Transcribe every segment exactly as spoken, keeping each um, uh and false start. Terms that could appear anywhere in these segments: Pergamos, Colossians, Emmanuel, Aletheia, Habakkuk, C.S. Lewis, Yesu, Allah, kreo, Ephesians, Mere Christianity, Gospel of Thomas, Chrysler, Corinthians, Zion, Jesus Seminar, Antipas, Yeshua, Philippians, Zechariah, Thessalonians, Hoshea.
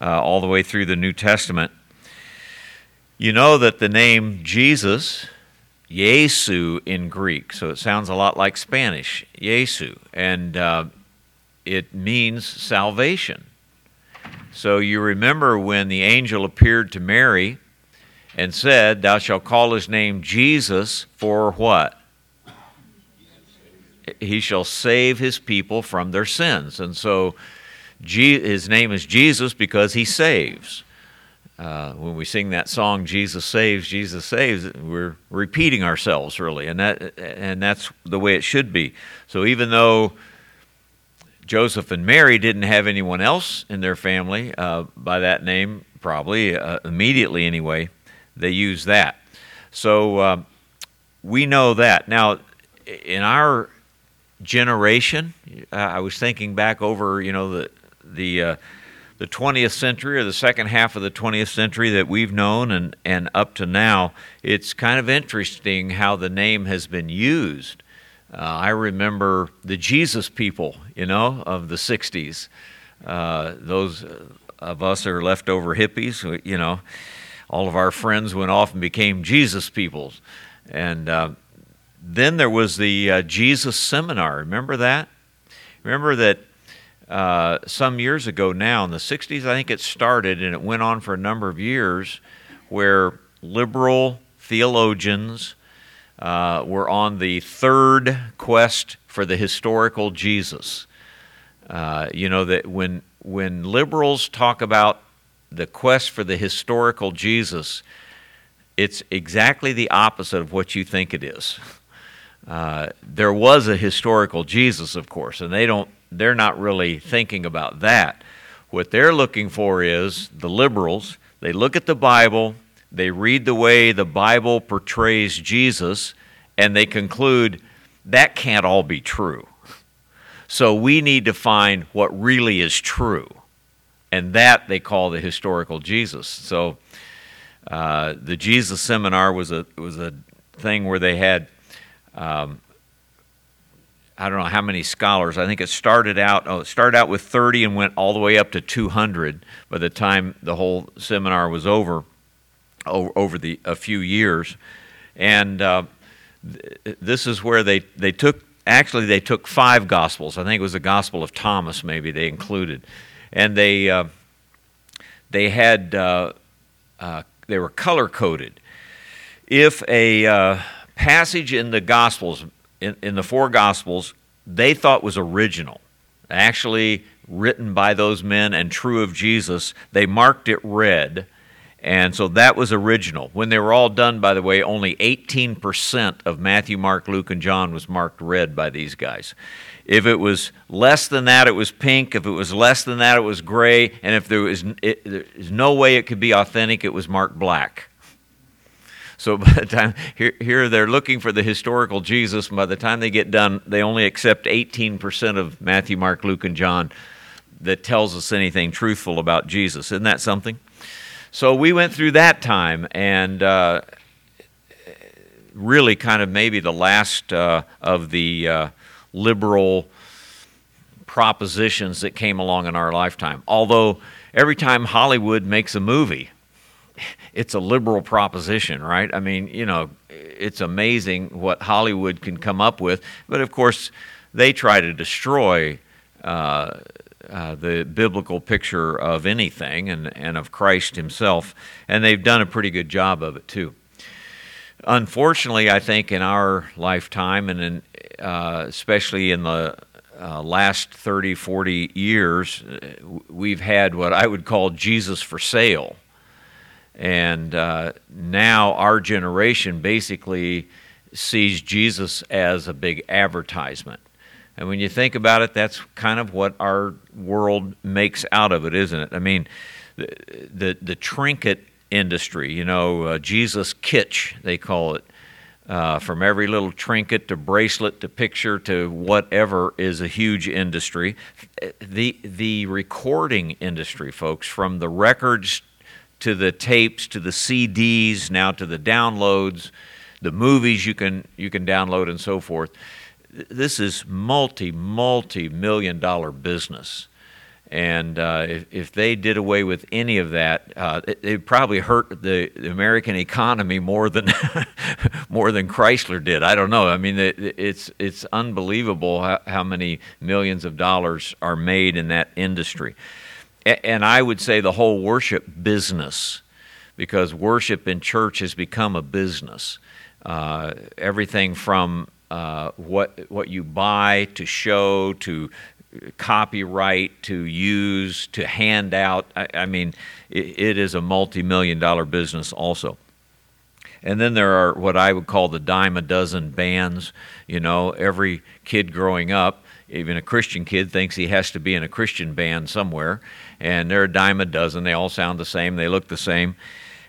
uh, all the way through the New Testament. You know that the name Jesus, Yesu in Greek, so it sounds a lot like Spanish, Yesu, and uh, it means salvation. So you remember when the angel appeared to Mary and said, "Thou shalt call his name Jesus, for what? He shall save his people from their sins." And so Je- his name is Jesus because he saves. Uh, when we sing that song, "Jesus Saves, Jesus Saves," we're repeating ourselves, really, and that and that's the way it should be. So even though Joseph and Mary didn't have anyone else in their family uh, by that name, probably, uh, immediately anyway, they used that. So uh, we know that. Now, in our generation, uh, I was thinking back over, you know, the the uh, the twentieth century, or the second half of the twentieth century that we've known and, and up to now. It's kind of interesting how the name has been used. Uh, I remember the Jesus people, you know, of the sixties. Uh, those of us are leftover hippies, you know. All of our friends went off and became Jesus peoples. And uh, then there was the uh, Jesus Seminar. Remember that? Remember that? Uh, some years ago now, in the sixties, I think it started, and it went on for a number of years, where liberal theologians uh, were on the third quest for the historical Jesus. Uh, you know, that when when liberals talk about the quest for the historical Jesus, it's exactly the opposite of what you think it is. Uh, there was a historical Jesus, of course, and they don't They're not really thinking about that. What they're looking for is, the liberals, they look at the Bible, they read the way the Bible portrays Jesus, and they conclude, that can't all be true. So we need to find what really is true. And that they call the historical Jesus. So uh, the Jesus Seminar was a was a thing where they had... Um, I don't know how many scholars. I think it started out oh, it started out with thirty and went all the way up to two hundred by the time the whole seminar was over, over the a few years. And uh, th- this is where they, they took, actually they took five Gospels. I think it was the Gospel of Thomas maybe they included. And they, uh, they had, uh, uh, they were color-coded. If a uh, passage in the Gospels... In, in the four Gospels, they thought was original, actually written by those men and true of Jesus, they marked it red, and so that was original. When they were all done, by the way, only eighteen percent of Matthew, Mark, Luke, and John was marked red by these guys. If it was less than that, it was pink. If it was less than that, it was gray. And if there was, it, there was no way it could be authentic, it was marked black. So by the time, here, here they're looking for the historical Jesus, and by the time they get done, they only accept eighteen percent of Matthew, Mark, Luke, and John that tells us anything truthful about Jesus. Isn't that something? So we went through that time, and uh, really kind of maybe the last uh, of the uh, liberal propositions that came along in our lifetime. Although every time Hollywood makes a movie... It's a liberal proposition, right? I mean, you know, it's amazing what Hollywood can come up with. But, of course, they try to destroy uh, uh, the biblical picture of anything and, and of Christ himself. And they've done a pretty good job of it, too. Unfortunately, I think in our lifetime, and in, uh, especially in the uh, last thirty, forty years, we've had what I would call Jesus for sale. And uh, now our generation basically sees Jesus as a big advertisement. And when you think about it, that's kind of what our world makes out of it, isn't it? I mean, the the, the trinket industry, you know, uh, Jesus kitsch, they call it. Uh, from every little trinket to bracelet to picture to whatever is a huge industry. The, the recording industry, folks, from the records to the tapes, to the C Ds, now to the downloads, the movies you can you can download and so forth. This is multi, multi-million dollar business. And uh, if, if they did away with any of that, uh, it, it probably hurt the American economy more than more than Chrysler did. I don't know. I mean, it, it's it's unbelievable how, how many millions of dollars are made in that industry. A- and I would say the whole worship business, because worship in church has become a business. Uh, everything from uh, what what you buy to show to copyright to use to hand out. I, I mean, it, it is a multi-million dollar business also. And then there are what I would call the dime a dozen bands. You know, every kid growing up, even a Christian kid, thinks he has to be in a Christian band somewhere. And they're a dime a dozen. They all sound the same. They look the same.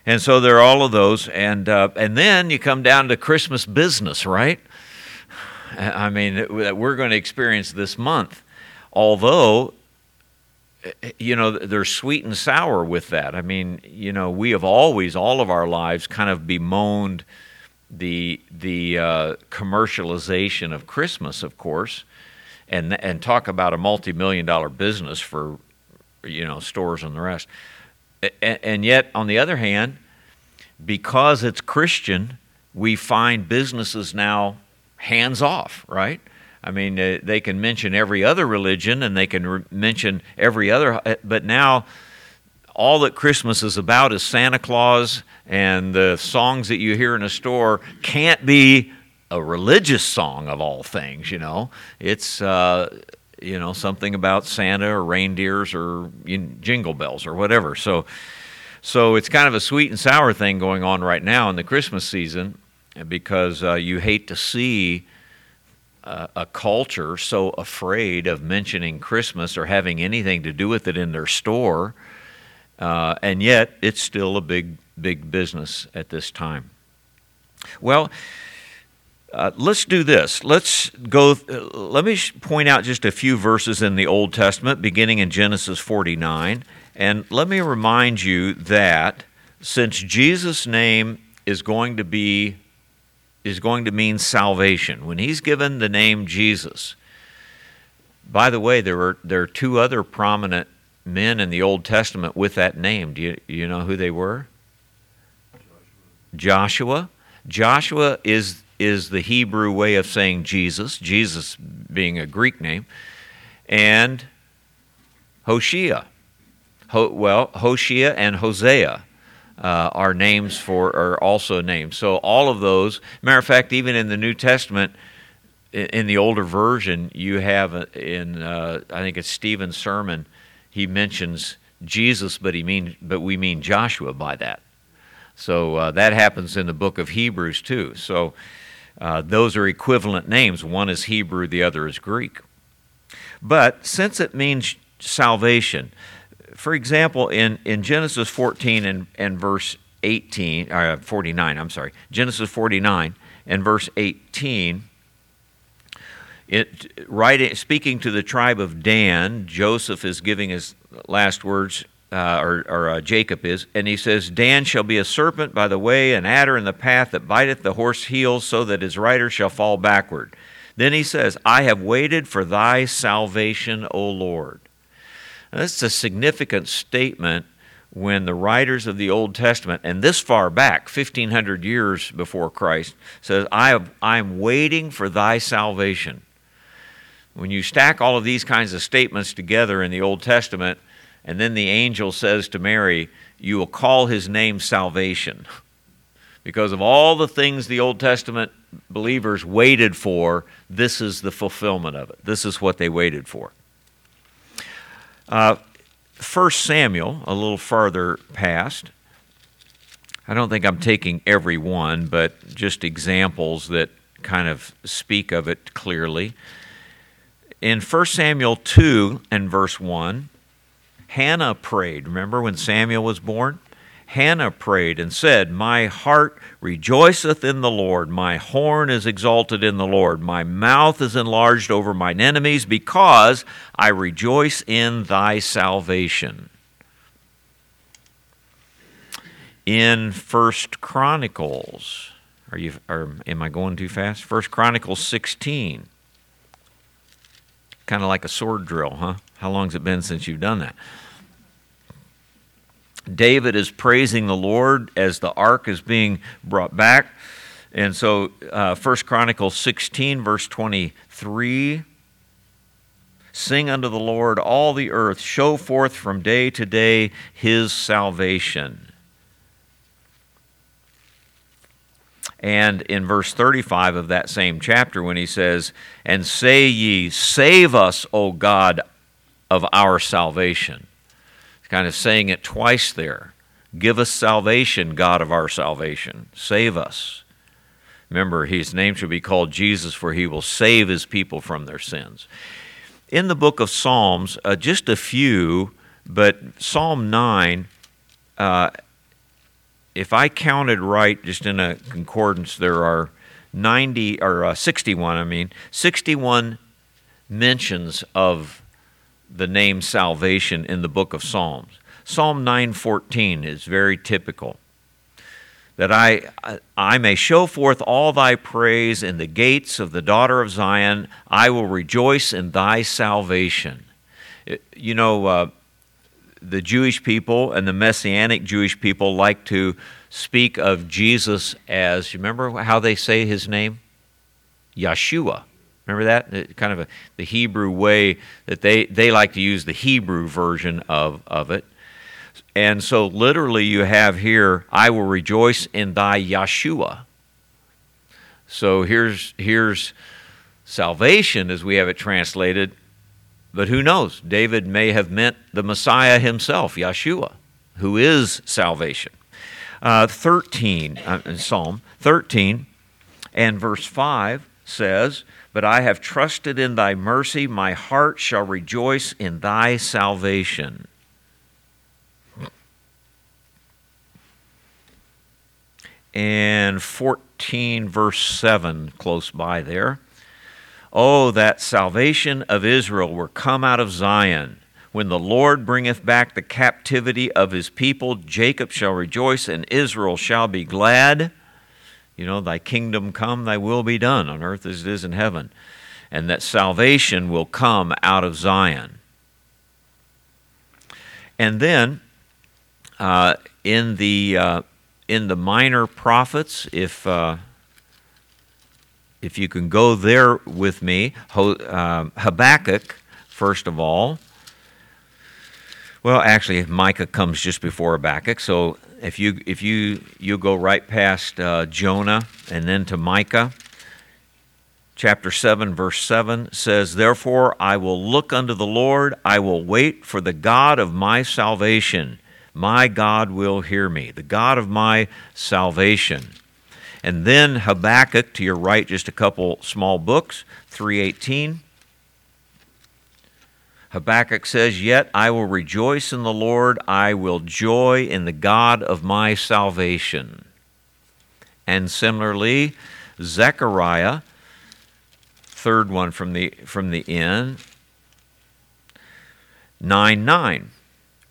And so there are all of those. And uh, and then you come down to Christmas business, right? I mean, we're going to experience this month. Although, you know, there's sweet and sour with that. I mean, you know, we have always, all of our lives, kind of bemoaned the the uh, commercialization of Christmas, of course, and and talk about a multi-million dollar business for, you know, stores and the rest. And, and yet, on the other hand, because it's Christian, we find businesses now hands off, right? I mean, they can mention every other religion and they can re- mention every other, but now all that Christmas is about is Santa Claus, and the songs that you hear in a store can't be a religious song of all things, you know. It's, uh, you know, something about Santa or reindeers or jingle bells or whatever. So, so it's kind of a sweet and sour thing going on right now in the Christmas season, because uh, you hate to see a culture so afraid of mentioning Christmas or having anything to do with it in their store, uh, and yet it's still a big, big business at this time. Well, uh, let's do this. Let's go. Uh, let me point out just a few verses in the Old Testament, beginning in Genesis forty-nine, and let me remind you that since Jesus' name is going to be is going to mean salvation. When he's given the name Jesus, by the way, there are there are two other prominent men in the Old Testament with that name. Do you, you know who they were? Joshua. Joshua is is the Hebrew way of saying Jesus, Jesus being a Greek name, and Hoshea. Ho, well, Hoshea and Hosea. Uh, are names for, are also names. So all of those, matter of fact, even in the New Testament, in, in the older version, you have in, uh, I think it's Stephen's sermon, he mentions Jesus, but he mean, but we mean Joshua by that. So uh, that happens in the book of Hebrews too. So uh, those are equivalent names. One is Hebrew, the other is Greek. But since it means salvation, for example, in, in Genesis fourteen and, and verse eighteen, uh, forty-nine, I'm sorry, Genesis forty-nine and verse eighteen, it right speaking to the tribe of Dan, Joseph is giving his last words, uh, or, or uh, Jacob is, and he says, "Dan shall be a serpent by the way, an adder in the path that biteth the horse heels, so that his rider shall fall backward." Then he says, "I have waited for thy salvation, O Lord." Now, this is a significant statement when the writers of the Old Testament, and this far back, fifteen hundred years before Christ, says, I have, I'm waiting for thy salvation. When you stack all of these kinds of statements together in the Old Testament, and then the angel says to Mary, you will call his name salvation. Because of all the things the Old Testament believers waited for, this is the fulfillment of it. This is what they waited for. Uh, First Samuel, a little farther past. I don't think I'm taking every one, but just examples that kind of speak of it clearly. In First Samuel two and verse one, Hannah prayed. Remember when Samuel was born? Hannah prayed and said, "My heart rejoiceth in the Lord, my horn is exalted in the Lord, my mouth is enlarged over mine enemies, because I rejoice in thy salvation." In First Chronicles, are you or am I going too fast? First Chronicles sixteen Kind of like a sword drill, huh? How long's it been since you've done that? David is praising the Lord as the ark is being brought back. And so uh, First Chronicles sixteen, verse twenty-three, sing unto the Lord, all the earth, show forth from day to day his salvation. And in verse thirty-five of that same chapter when he says, and say ye, save us, O God of our salvation. It's kind of saying it twice there. Give us salvation, God of our salvation. Save us. Remember, his name shall be called Jesus, for he will save his people from their sins. In the book of Psalms, uh, just a few, but Psalm nine, uh, if I counted right, just in a concordance, there are ninety or uh, sixty-one. I mean, sixty-one mentions of the name salvation in the book of Psalms. Psalm nine fourteen is very typical. That I I may show forth all thy praise in the gates of the daughter of Zion. I will rejoice in thy salvation. It, you know. Uh, The Jewish people and the Messianic Jewish people like to speak of Jesus as, you remember how they say his name? Yeshua. Remember that? It, kind of a, the Hebrew way that they, they like to use the Hebrew version of, of it. And so literally you have here, I will rejoice in thy Yeshua. So here's here's salvation as we have it translated. But who knows? David may have meant the Messiah himself, Yeshua, who is salvation. Uh, thirteen, uh, Psalm thirteen and verse five says, but I have trusted in thy mercy, my heart shall rejoice in thy salvation. And fourteen, verse seven, close by there. Oh, that salvation of Israel were come out of Zion. When the Lord bringeth back the captivity of his people, Jacob shall rejoice and Israel shall be glad. You know, thy kingdom come, thy will be done on earth as it is in heaven. And that salvation will come out of Zion. And then, uh, in the uh, in the minor prophets, if... Uh, If you can go there with me, Habakkuk, first of all. Well, actually, Micah comes just before Habakkuk. So if you if you you go right past uh, Jonah and then to Micah, chapter seven, verse seven says, therefore I will look unto the Lord, I will wait for the God of my salvation. My God will hear me, the God of my salvation. And then Habakkuk, to your right, just a couple small books, three eighteen. Habakkuk says, yet I will rejoice in the Lord, I will joy in the God of my salvation. And similarly, Zechariah, third one from the from the end, nine nine.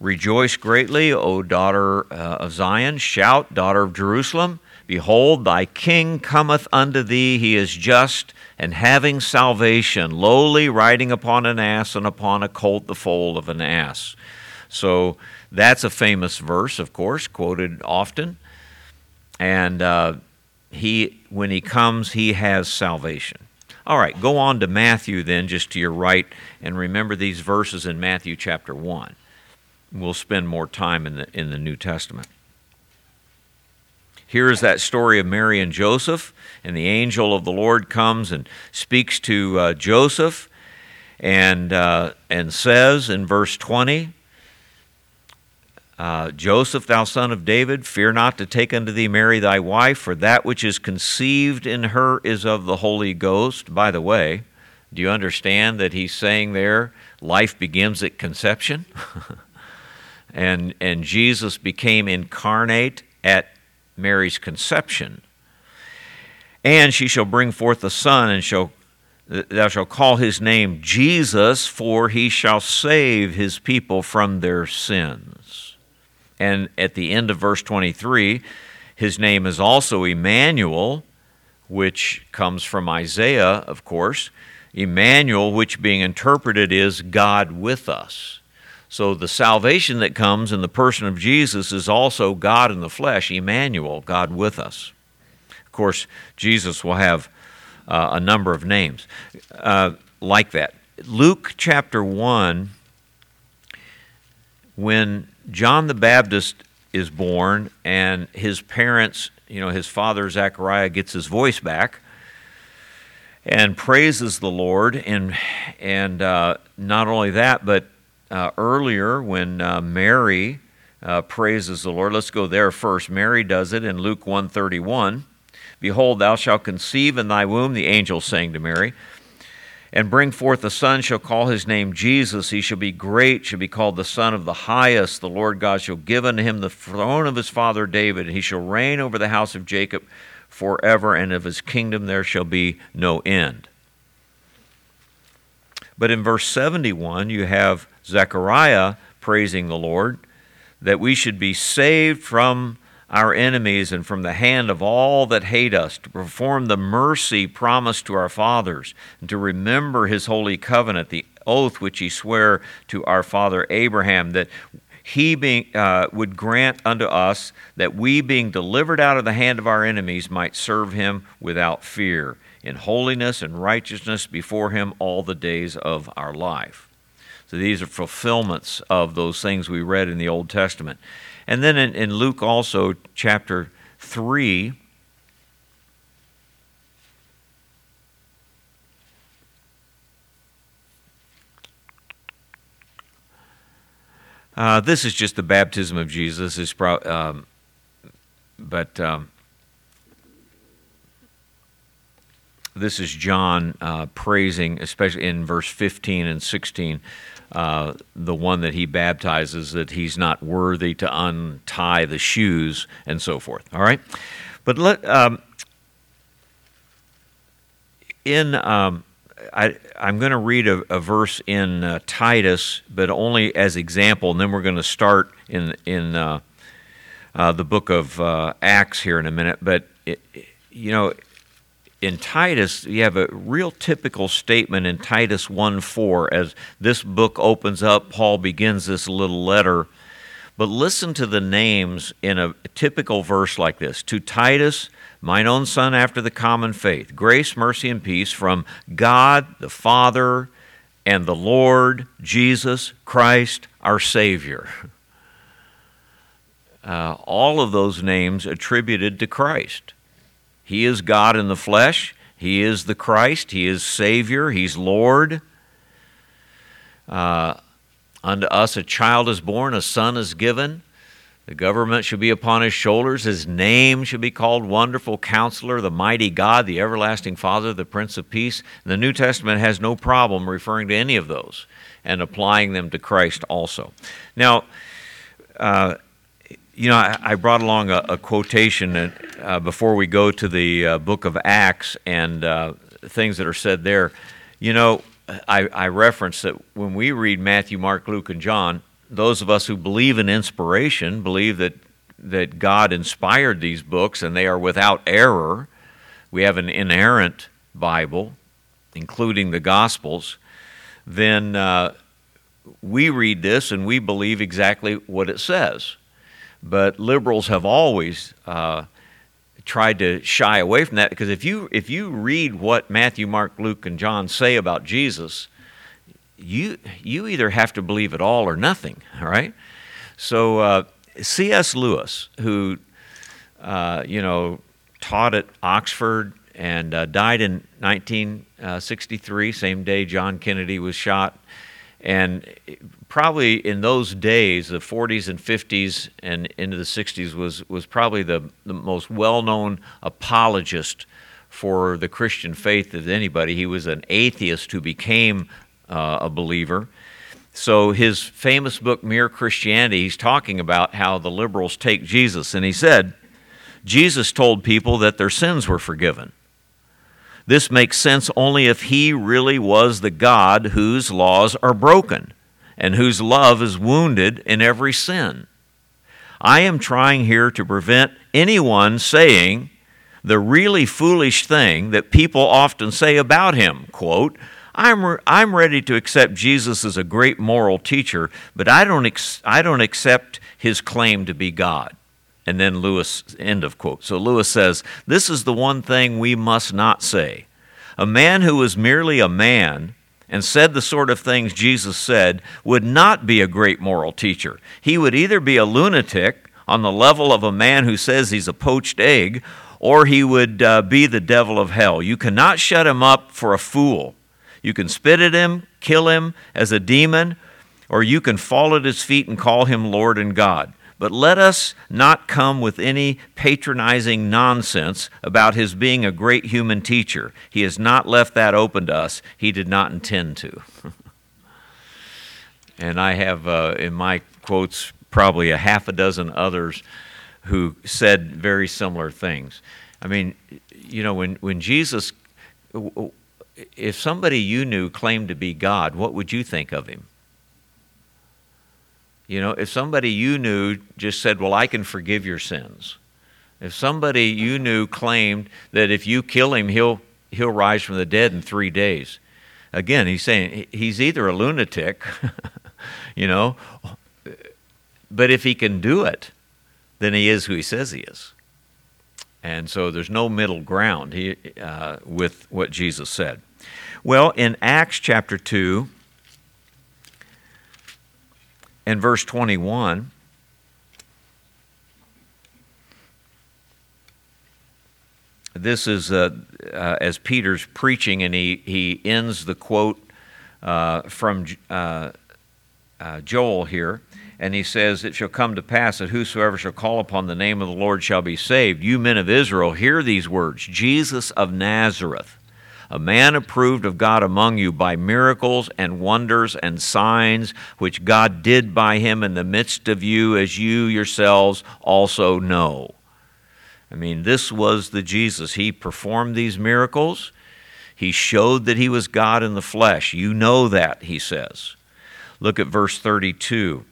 Rejoice greatly, O daughter of Zion, shout, daughter of Jerusalem. Behold, thy king cometh unto thee, he is just, and having salvation, lowly riding upon an ass and upon a colt, the foal of an ass. So that's a famous verse, of course, quoted often. And uh, he, when he comes, he has salvation. All right, go on to Matthew then, just to your right, and remember these verses in Matthew chapter one. We'll spend more time in the in the New Testament. Here is that story of Mary and Joseph, and the angel of the Lord comes and speaks to uh, Joseph and uh, and says in verse twenty, uh, Joseph, thou son of David, fear not to take unto thee Mary thy wife, for that which is conceived in her is of the Holy Ghost. By the way, do you understand that he's saying there, life begins at conception? and and Jesus became incarnate at Mary's conception. And she shall bring forth a son, and shall, thou shalt call his name Jesus, for he shall save his people from their sins. And at the end of verse twenty-three, his name is also Emmanuel, which comes from Isaiah, of course, Emmanuel, which being interpreted is God with us. So the salvation that comes in the person of Jesus is also God in the flesh, Emmanuel, God with us. Of course, Jesus will have uh, a number of names uh, like that. Luke chapter one, when John the Baptist is born and his parents, you know, his father Zechariah gets his voice back and praises the Lord, and and uh, not only that, but Uh, earlier when uh, Mary uh, praises the Lord. Let's go there first. Mary does it in Luke one thirty-one. Behold, thou shalt conceive in thy womb, the angel saying to Mary, and bring forth a son, shall call his name Jesus. He shall be great, shall be called the Son of the Highest. The Lord God shall give unto him the throne of his father David, and he shall reign over the house of Jacob forever, and of his kingdom there shall be no end. But in verse seventy-one, you have Zechariah praising the Lord, that we should be saved from our enemies and from the hand of all that hate us, to perform the mercy promised to our fathers, and to remember his holy covenant, the oath which he sware to our father Abraham, that he being, uh, would grant unto us that we, being delivered out of the hand of our enemies, might serve him without fear, in holiness and righteousness before him all the days of our life. So these are fulfillments of those things we read in the Old Testament. And then in, in Luke also, chapter three, uh, this is just the baptism of Jesus. It's pro- um, but um, this is John uh, praising, especially in verse fifteen and sixteen, Uh, the one that he baptizes, that he's not worthy to untie the shoes and so forth. All right, but let um, in um, I, I'm going to read a, a verse in uh, Titus, but only as example, and then we're going to start in in uh, uh, the book of uh, Acts here in a minute. But it, you know, in Titus, you have a real typical statement in Titus one four. As this book opens up, Paul begins this little letter. But listen to the names in a typical verse like this. To Titus, mine own son after the common faith, grace, mercy, and peace from God the Father and the Lord Jesus Christ, our Savior. Uh, all of those names attributed to Christ. He is God in the flesh. He is the Christ. He is Savior. He's Lord. Uh, unto us a child is born, a son is given. The government shall be upon his shoulders. His name shall be called Wonderful Counselor, the Mighty God, the Everlasting Father, the Prince of Peace. And the New Testament has no problem referring to any of those and applying them to Christ also. Now, uh, You know, I, I brought along a, a quotation uh, before we go to the uh, book of Acts and uh, things that are said there. You know, I, I referenced that when we read Matthew, Mark, Luke, and John, those of us who believe in inspiration believe that, that God inspired these books and they are without error. We have an inerrant Bible, including the Gospels. Then uh, we read this and we believe exactly what it says. But liberals have always uh, tried to shy away from that, because if you if you read what Matthew, Mark, Luke, and John say about Jesus, you you either have to believe it all or nothing. All right. So uh, C S Lewis, who uh, you know taught at Oxford and uh, died in nineteen sixty-three, same day John Kennedy was shot. And probably in those days, the forties and fifties and into the sixties, was, was probably the, the most well-known apologist for the Christian faith of anybody. He was an atheist who became uh, a believer. So his famous book, Mere Christianity, he's talking about how the liberals take Jesus. And he said, Jesus told people that their sins were forgiven. This makes sense only if he really was the God whose laws are broken and whose love is wounded in every sin. I am trying here to prevent anyone saying the really foolish thing that people often say about him, quote, I'm re- I'm ready to accept Jesus as a great moral teacher, but I don't ex- I don't accept his claim to be God. And then Lewis, end of quote. So Lewis says, this is the one thing we must not say. A man who was merely a man and said the sort of things Jesus said would not be a great moral teacher. He would either be a lunatic on the level of a man who says he's a poached egg, or he would uh, be the devil of hell. You cannot shut him up for a fool. You can spit at him, kill him as a demon, or you can fall at his feet and call him Lord and God. But let us not come with any patronizing nonsense about his being a great human teacher. He has not left that open to us. He did not intend to. And I have uh, in my quotes probably a half a dozen others who said very similar things. I mean, you know, when, when Jesus, if somebody you knew claimed to be God, what would you think of him? You know, if somebody you knew just said, well, I can forgive your sins. If somebody you knew claimed that if you kill him, he'll he'll rise from the dead in three days. Again, he's saying he's either a lunatic, you know, but if he can do it, then he is who he says he is. And so there's no middle ground he, uh, with what Jesus said. Well, in Acts chapter two, in verse twenty-one, this is uh, uh, as Peter's preaching, and he, he ends the quote uh, from uh, uh, Joel here, and he says, "It shall come to pass that whosoever shall call upon the name of the Lord shall be saved. You men of Israel, hear these words, Jesus of Nazareth, a man approved of God among you by miracles and wonders and signs, which God did by him in the midst of you, as you yourselves also know." I mean, this was the Jesus. He performed these miracles. He showed that he was God in the flesh. You know that, he says. Look at verse thirty-two.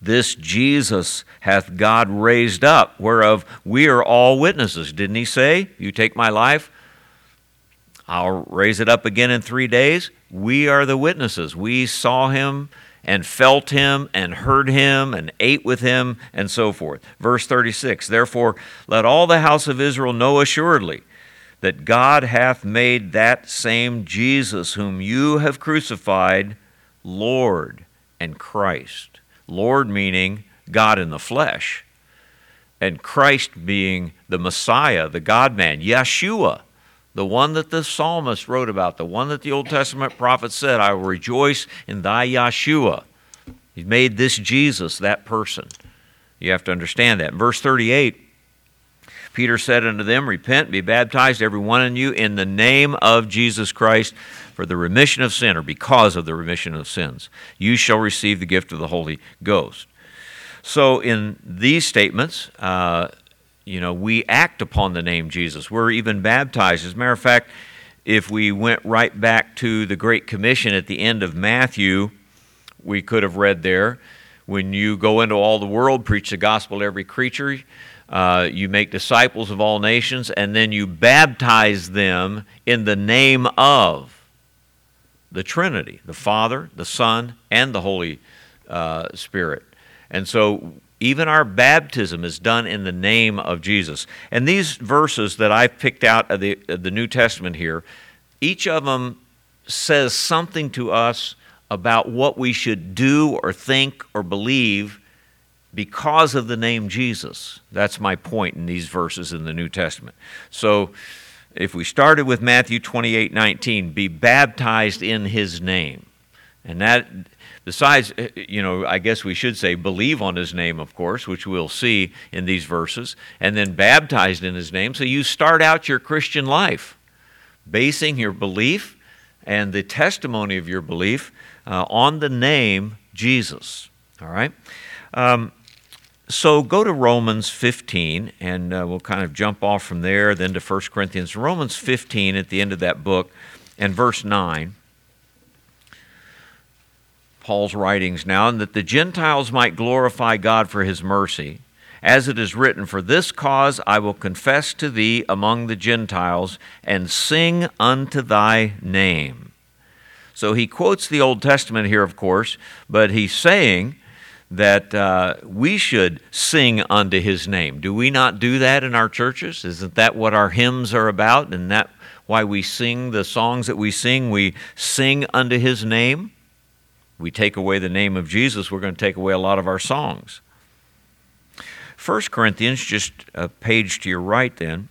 "This Jesus hath God raised up, whereof we are all witnesses." Didn't he say, "You take my life, I'll raise it up again in three days"? We are the witnesses. We saw him and felt him and heard him and ate with him and so forth. Verse thirty-six, "Therefore let all the house of Israel know assuredly that God hath made that same Jesus whom you have crucified, Lord and Christ." Lord meaning God in the flesh, and Christ being the Messiah, the God-man, Yeshua, the one that the psalmist wrote about, the one that the Old Testament prophet said, "I will rejoice in thy Yeshua." He made this Jesus that person. You have to understand that. In verse thirty-eight, "Peter said unto them, Repent, be baptized, every one of you, in the name of Jesus Christ, for the remission of sin," or because of the remission of sins, "you shall receive the gift of the Holy Ghost." So in these statements, uh, You know, we act upon the name Jesus. We're even baptized. As a matter of fact, if we went right back to the Great Commission at the end of Matthew, we could have read there, "When you go into all the world, preach the gospel to every creature, uh, you make disciples of all nations, and then you baptize them in the name of the Trinity, the Father, the Son, and the Holy uh, Spirit." And so even our baptism is done in the name of Jesus. And these verses that I've picked out of the, of the New Testament here, each of them says something to us about what we should do or think or believe because of the name Jesus. That's my point in these verses in the New Testament. So if we started with Matthew twenty-eight nineteen, "Be baptized in his name." And that, besides, you know, I guess we should say believe on his name, of course, which we'll see in these verses, and then baptized in his name. So you start out your Christian life basing your belief and the testimony of your belief uh, on the name Jesus, all right? Um, so go to Romans fifteen, and uh, we'll kind of jump off from there, then to First Corinthians. Romans fifteen, at the end of that book, and verse nine. Paul's writings now, "And that the Gentiles might glorify God for his mercy, as it is written, For this cause I will confess to thee among the Gentiles, and sing unto thy name. So he quotes the Old Testament here, of course, but he's saying that uh, we should sing unto his name. Do we not do that in our churches? Isn't that what our hymns are about? And that why we sing the songs that we sing? We sing unto his name. We take away the name of Jesus, we're going to take away a lot of our songs. First Corinthians, just a page to your right then,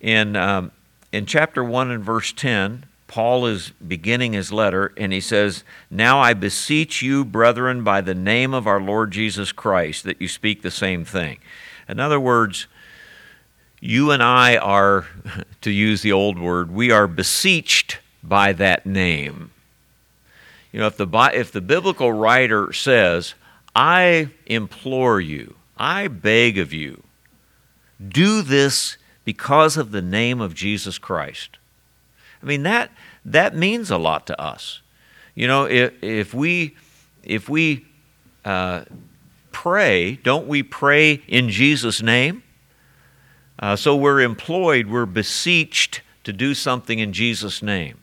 in, um, in chapter one and verse ten, Paul is beginning his letter, and he says, "Now I beseech you, brethren, by the name of our Lord Jesus Christ, that you speak the same thing." In other words, you and I are, to use the old word, we are beseeched by that name. You know, if the if the biblical writer says, "I implore you, I beg of you, do this because of the name of Jesus Christ," I mean that that means a lot to us. You know, if if we if we uh, pray, don't we pray in Jesus' name? Uh, so we're employed, we're beseeched to do something in Jesus' name.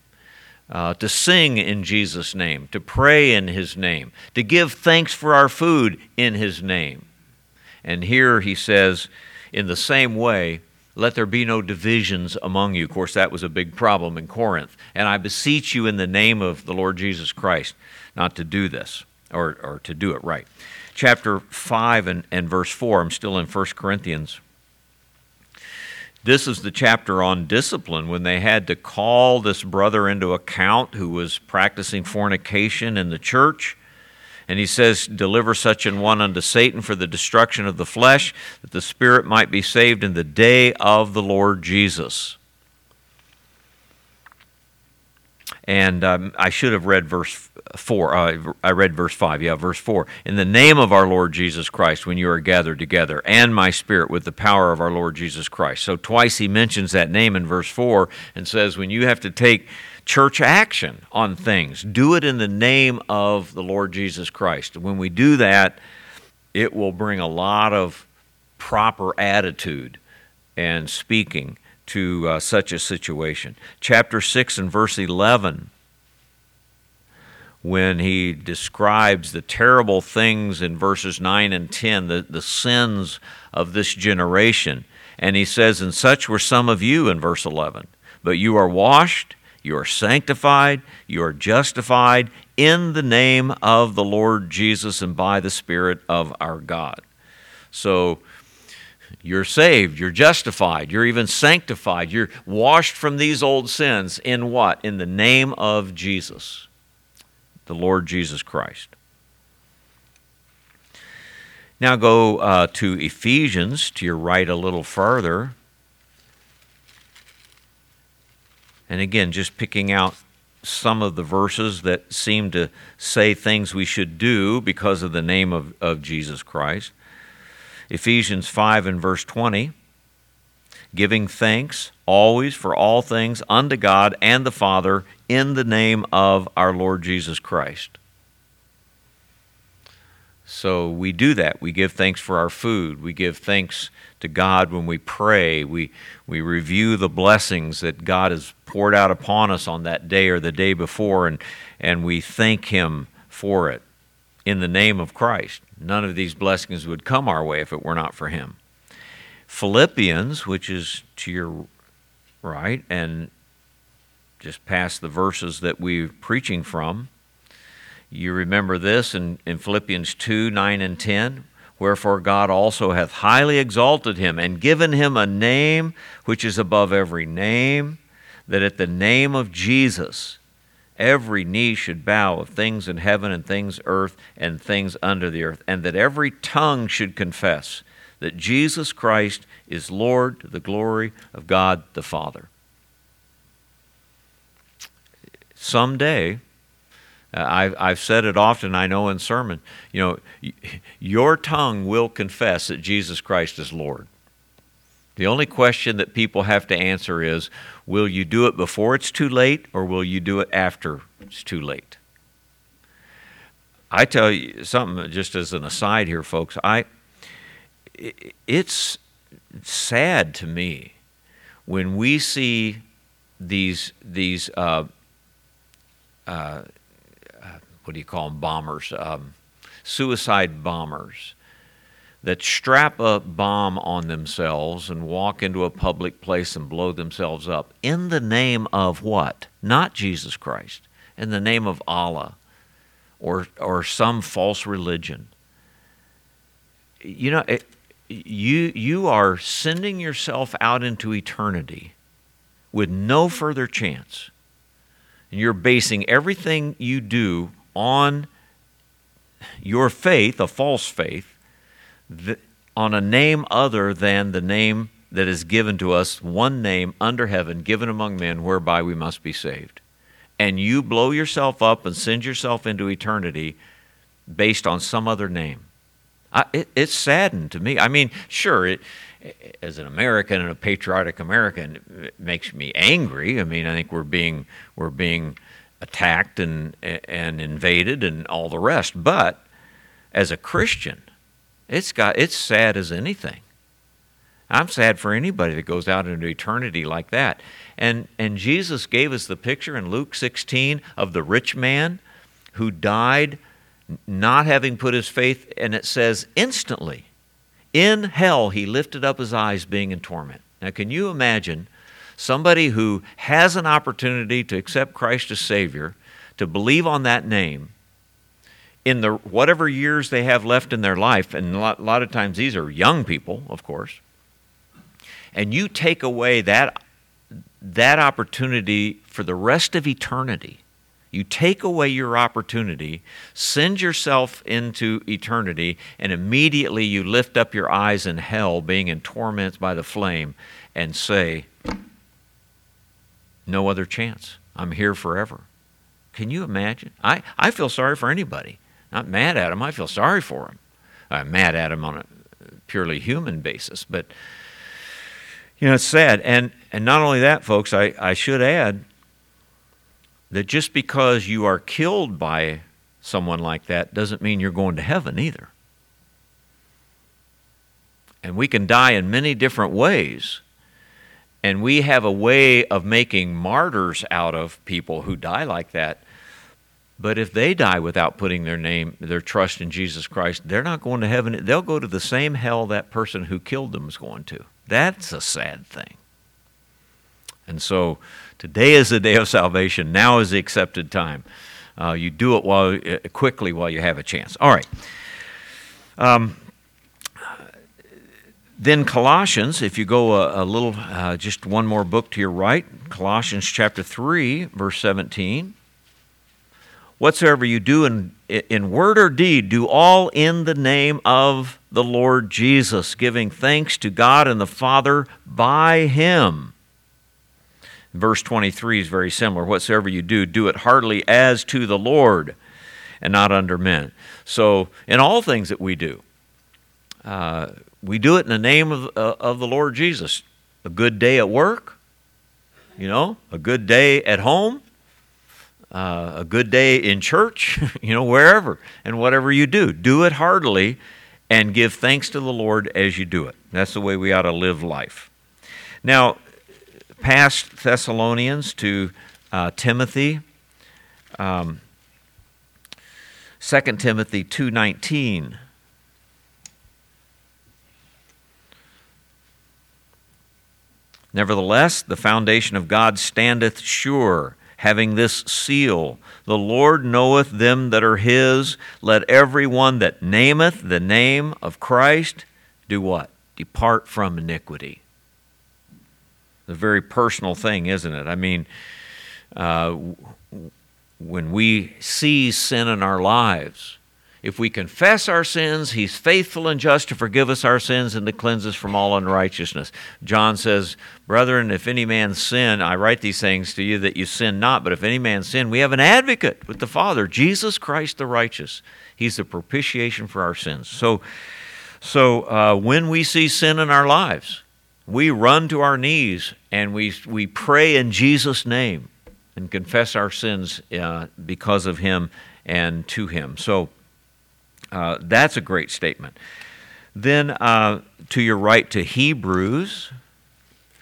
Uh, to sing in Jesus' name, to pray in his name, to give thanks for our food in his name. And here he says, in the same way, let there be no divisions among you. Of course, that was a big problem in Corinth. And I beseech you in the name of the Lord Jesus Christ not to do this, or, or to do it right. Chapter five and, and verse four, I'm still in First Corinthians. This is the chapter on discipline, when they had to call this brother into account who was practicing fornication in the church. And he says, "Deliver such an one unto Satan for the destruction of the flesh, that the spirit might be saved in the day of the Lord Jesus." And um, I should have read verse four. Uh, I read verse five. Yeah, verse four. "In the name of our Lord Jesus Christ, when you are gathered together, and my spirit with the power of our Lord Jesus Christ." So twice he mentions that name in verse four and says, when you have to take church action on things, do it in the name of the Lord Jesus Christ. When we do that, it will bring a lot of proper attitude and speaking to uh, such a situation. Chapter six and verse eleven, when he describes the terrible things in verses nine and ten, the, the sins of this generation, and he says, "And such were some of you," in verse eleven, "but you are washed, you are sanctified, you are justified in the name of the Lord Jesus and by the Spirit of our God." So, you're saved, you're justified, you're even sanctified, you're washed from these old sins in what? In the name of Jesus, the Lord Jesus Christ. Now go uh, to Ephesians, to your right a little further. And again, just picking out some of the verses that seem to say things we should do because of the name of, of Jesus Christ. Ephesians five and verse twenty, "Giving thanks always for all things unto God and the Father in the name of our Lord Jesus Christ." So we do that. We give thanks for our food. We give thanks to God when we pray. We, we review the blessings that God has poured out upon us on that day or the day before, and, and we thank him for it in the name of Christ. None of these blessings would come our way if it were not for him. Philippians, which is to your right, and just past the verses that we're preaching from, you remember this in, in Philippians two, nine and ten, "Wherefore God also hath highly exalted him, and given him a name which is above every name, that at the name of Jesus every knee should bow, of things in heaven and things earth and things under the earth, and that every tongue should confess that Jesus Christ is Lord, to the glory of God the Father." Someday, uh, I've, I've said it often, I know in sermon, you know, your tongue will confess that Jesus Christ is Lord. The only question that people have to answer is, will you do it before it's too late, or will you do it after it's too late? I tell you something, just as an aside here, folks. I it's sad to me when we see these these uh, uh, what do you call them, bombers, um, suicide bombers that strap a bomb on themselves and walk into a public place and blow themselves up in the name of what? Not Jesus Christ. In the name of Allah or or some false religion. You know, it, you you are sending yourself out into eternity with no further chance. And you're basing everything you do on your faith, a false faith, the, on a name other than the name that is given to us, one name under heaven, given among men, whereby we must be saved. And you blow yourself up and send yourself into eternity based on some other name. I, it, it's saddened to me. I mean, sure, it, as an American and a patriotic American, it makes me angry. I mean, I think we're being we're being attacked and and invaded and all the rest. But as a Christian, It's got it's sad as anything. I'm sad for anybody that goes out into eternity like that. And and Jesus gave us the picture in Luke sixteen of the rich man who died not having put his faith, and it says instantly in hell he lifted up his eyes being in torment. Now can you imagine somebody who has an opportunity to accept Christ as Savior, to believe on that name, in the whatever years they have left in their life, and a lot, a lot of times these are young people, of course, and you take away that, that opportunity for the rest of eternity. You take away your opportunity, send yourself into eternity, and immediately you lift up your eyes in hell, being in torments by the flame, and say, no other chance. I'm here forever. Can you imagine? I, I feel sorry for anybody. Not mad at him. I feel sorry for him. I'm mad at him on a purely human basis. But, you know, it's sad. And and not only that, folks, I, I should add that just because you are killed by someone like that doesn't mean you're going to heaven either. And we can die in many different ways. And we have a way of making martyrs out of people who die like that. But if they die without putting their name, their trust in Jesus Christ, they're not going to heaven. They'll go to the same hell that person who killed them is going to. That's a sad thing. And so today is the day of salvation. Now is the accepted time. Uh, you do it while uh, quickly while you have a chance. All right. Um, then Colossians, if you go a, a little, uh, just one more book to your right, Colossians chapter three, verse seventeen. Whatsoever you do in, in word or deed, do all in the name of the Lord Jesus, giving thanks to God and the Father by Him. Verse twenty-three is very similar. Whatsoever you do, do it heartily as to the Lord and not under men. So in all things that we do, uh, we do it in the name of, uh, of the Lord Jesus. A good day at work, you know, a good day at home. Uh, a good day in church, you know, wherever, and whatever you do, do it heartily and give thanks to the Lord as you do it. That's the way we ought to live life. Now, past Thessalonians to uh, Timothy, um, Second Timothy two nineteen. Nevertheless, the foundation of God standeth sure, having this seal, the Lord knoweth them that are his. Let every one that nameth the name of Christ do what? Depart from iniquity. The very personal thing, isn't it? I mean, uh, when we see sin in our lives, if we confess our sins, he's faithful and just to forgive us our sins and to cleanse us from all unrighteousness. John says, brethren, if any man sin, I write these things to you that you sin not, but if any man sin, we have an advocate with the Father, Jesus Christ the righteous. He's the propitiation for our sins. So, so uh, when we see sin in our lives, we run to our knees and we, we pray in Jesus' name and confess our sins uh, because of him and to him. So, Uh, that's a great statement. Then uh, to your right to Hebrews.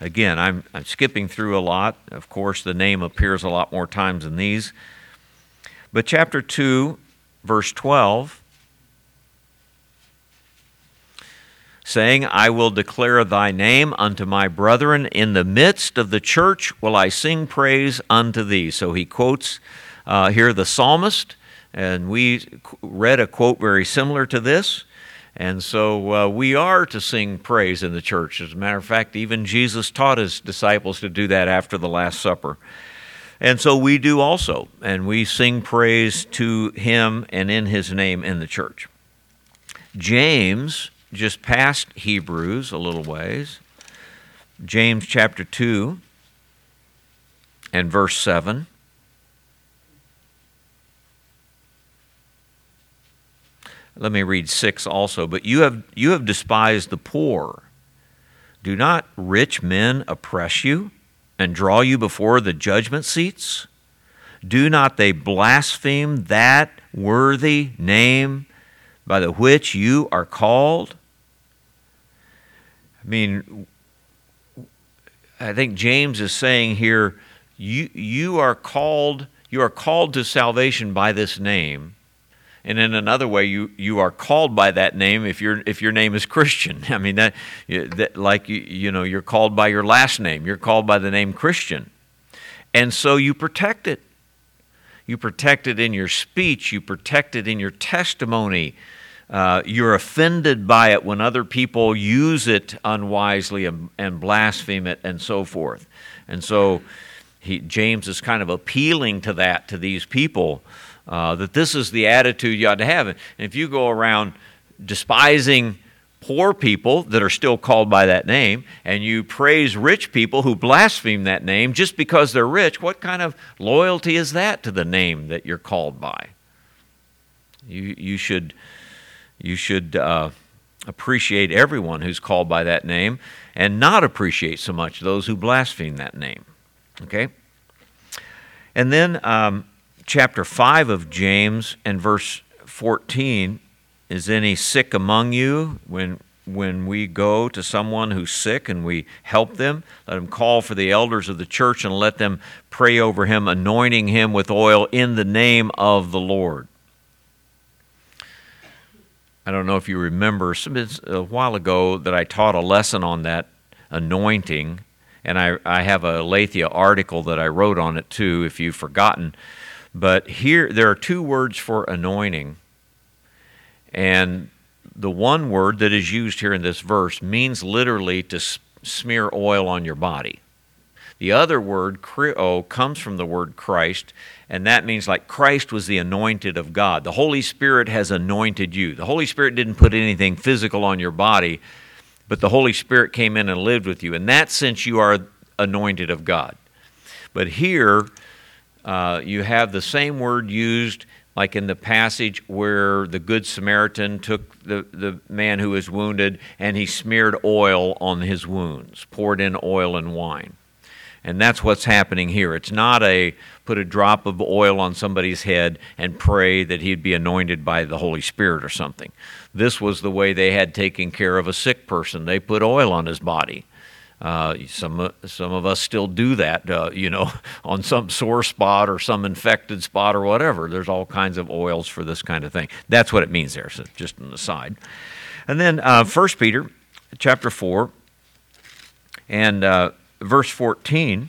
Again, I'm, I'm skipping through a lot. Of course, the name appears a lot more times in these. But chapter two, verse twelve, saying, I will declare thy name unto my brethren. In the midst of the church will I sing praise unto thee. So he quotes uh, here the psalmist, and we read a quote very similar to this. And so uh, we are to sing praise in the church. As a matter of fact, even Jesus taught his disciples to do that after the Last Supper. And so we do also, and we sing praise to him and in his name in the church. James, just past Hebrews a little ways, James chapter two and verse seven. Let me read six also. But you have you have despised the poor. Do not rich men oppress you and draw you before the judgment seats? Do not they blaspheme that worthy name by the which you are called? I mean, I think James is saying here, you you are called, you are called to salvation by this name. And in another way, you, you are called by that name if your if your name is Christian. I mean that, that like you, you know you're called by your last name. You're called by the name Christian, and so you protect it. You protect it in your speech. You protect it in your testimony. Uh, you're offended by it when other people use it unwisely and, and blaspheme it, and so forth. And so he, James is kind of appealing to that to these people. Uh, that this is the attitude you ought to have. And if you go around despising poor people that are still called by that name, and you praise rich people who blaspheme that name just because they're rich, what kind of loyalty is that to the name that you're called by? You you should you should uh, appreciate everyone who's called by that name, and not appreciate so much those who blaspheme that name. Okay? And then Um, Chapter five of James and verse fourteen, is any sick among you? When when we go to someone who's sick and we help them, let him call for the elders of the church and let them pray over him, anointing him with oil in the name of the Lord. I don't know if you remember, a while ago that I taught a lesson on that anointing, and I, I have a Aletheia article that I wrote on it too, if you've forgotten. But here, there are two words for anointing. And the one word that is used here in this verse means literally to smear oil on your body. The other word, kreo, comes from the word Christ, and that means like Christ was the anointed of God. The Holy Spirit has anointed you. The Holy Spirit didn't put anything physical on your body, but the Holy Spirit came in and lived with you. In that sense, you are anointed of God. But here, Uh, you have the same word used like in the passage where the Good Samaritan took the, the man who was wounded and he smeared oil on his wounds, poured in oil and wine. And that's what's happening here. It's not a put a drop of oil on somebody's head and pray that he'd be anointed by the Holy Spirit or something. This was the way they had taken care of a sick person. They put oil on his body. Uh, some some of us still do that, uh, you know, on some sore spot or some infected spot or whatever. There's all kinds of oils for this kind of thing. That's what it means there, so just an aside. And then uh, First Peter chapter four and uh, verse fourteen,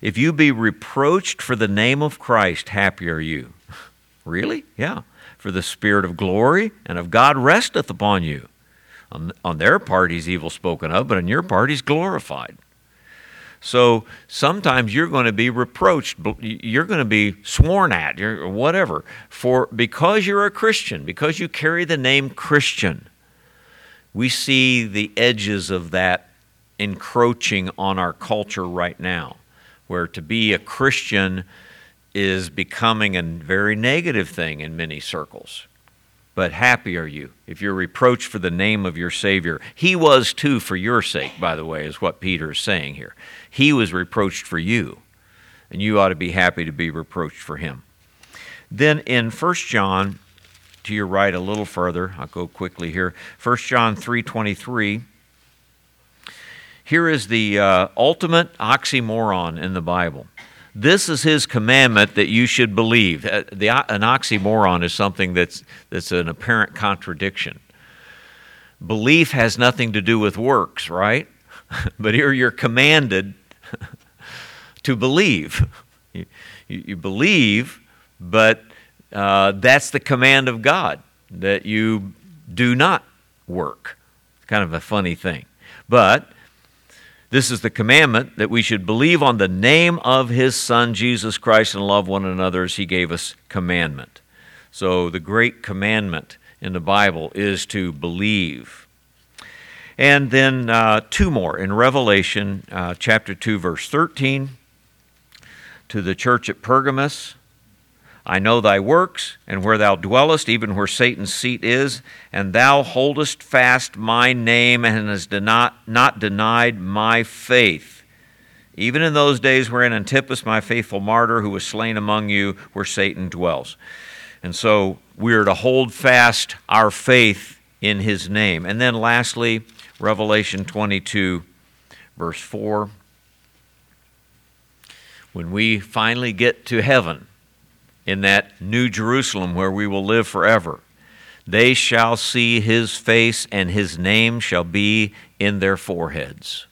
if you be reproached for the name of Christ, happy are you. Really? Yeah. For the spirit of glory and of God resteth upon you. On their part, he's evil spoken of, but on your part, he's glorified. So sometimes you're going to be reproached, you're going to be sworn at, or whatever, for because you're a Christian, because you carry the name Christian. We see the edges of that encroaching on our culture right now, where to be a Christian is becoming a very negative thing in many circles. But happy are you if you're reproached for the name of your Savior. He was too for your sake, by the way, is what Peter is saying here. He was reproached for you, and you ought to be happy to be reproached for him. Then in First John, to your right a little further, I'll go quickly here, First John three twenty-three, here is the uh, ultimate oxymoron in the Bible. This is his commandment, that you should believe. Uh, the, an oxymoron is something that's that's an apparent contradiction. Belief has nothing to do with works, right? But here you're commanded to believe. You, you, you believe, but uh, that's the command of God, that you do not work. It's kind of a funny thing. But this is the commandment, that we should believe on the name of his Son, Jesus Christ, and love one another as he gave us commandment. So the great commandment in the Bible is to believe. And then uh, two more in Revelation uh, chapter two, verse thirteen, to the church at Pergamos. I know thy works, and where thou dwellest, even where Satan's seat is, and thou holdest fast my name, and hast not, not denied my faith. Even in those days wherein Antipas, my faithful martyr, who was slain among you, where Satan dwells. And so we are to hold fast our faith in his name. And then lastly, Revelation twenty-two, verse four. When we finally get to heaven, in that new Jerusalem where we will live forever, they shall see his face, and his name shall be in their foreheads.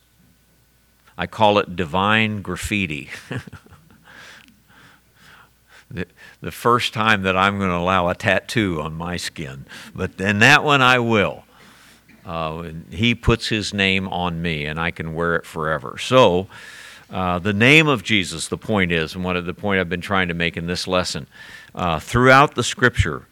I call it divine graffiti. the, the first time that I'm going to allow a tattoo on my skin, but then that one I will. Uh, he puts his name on me, and I can wear it forever. So, Uh, the name of Jesus, the point is, and one of the point I've been trying to make in this lesson, uh, throughout the Scripture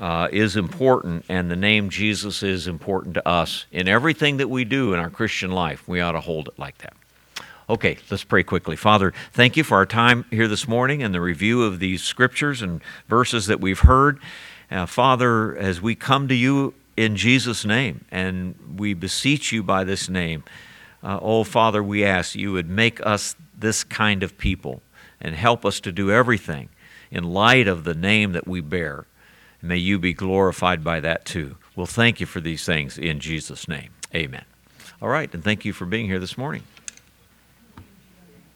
uh, is important, and the name Jesus is important to us. In everything that we do in our Christian life, we ought to hold it like that. Okay, let's pray quickly. Father, thank you for our time here this morning and the review of these Scriptures and verses that we've heard. Uh, Father, as we come to you in Jesus' name, and we beseech you by this name, Uh, oh, Father, we ask you would make us this kind of people and help us to do everything in light of the name that we bear. May you be glorified by that too. We'll thank you for these things in Jesus' name. Amen. All right, and thank you for being here this morning.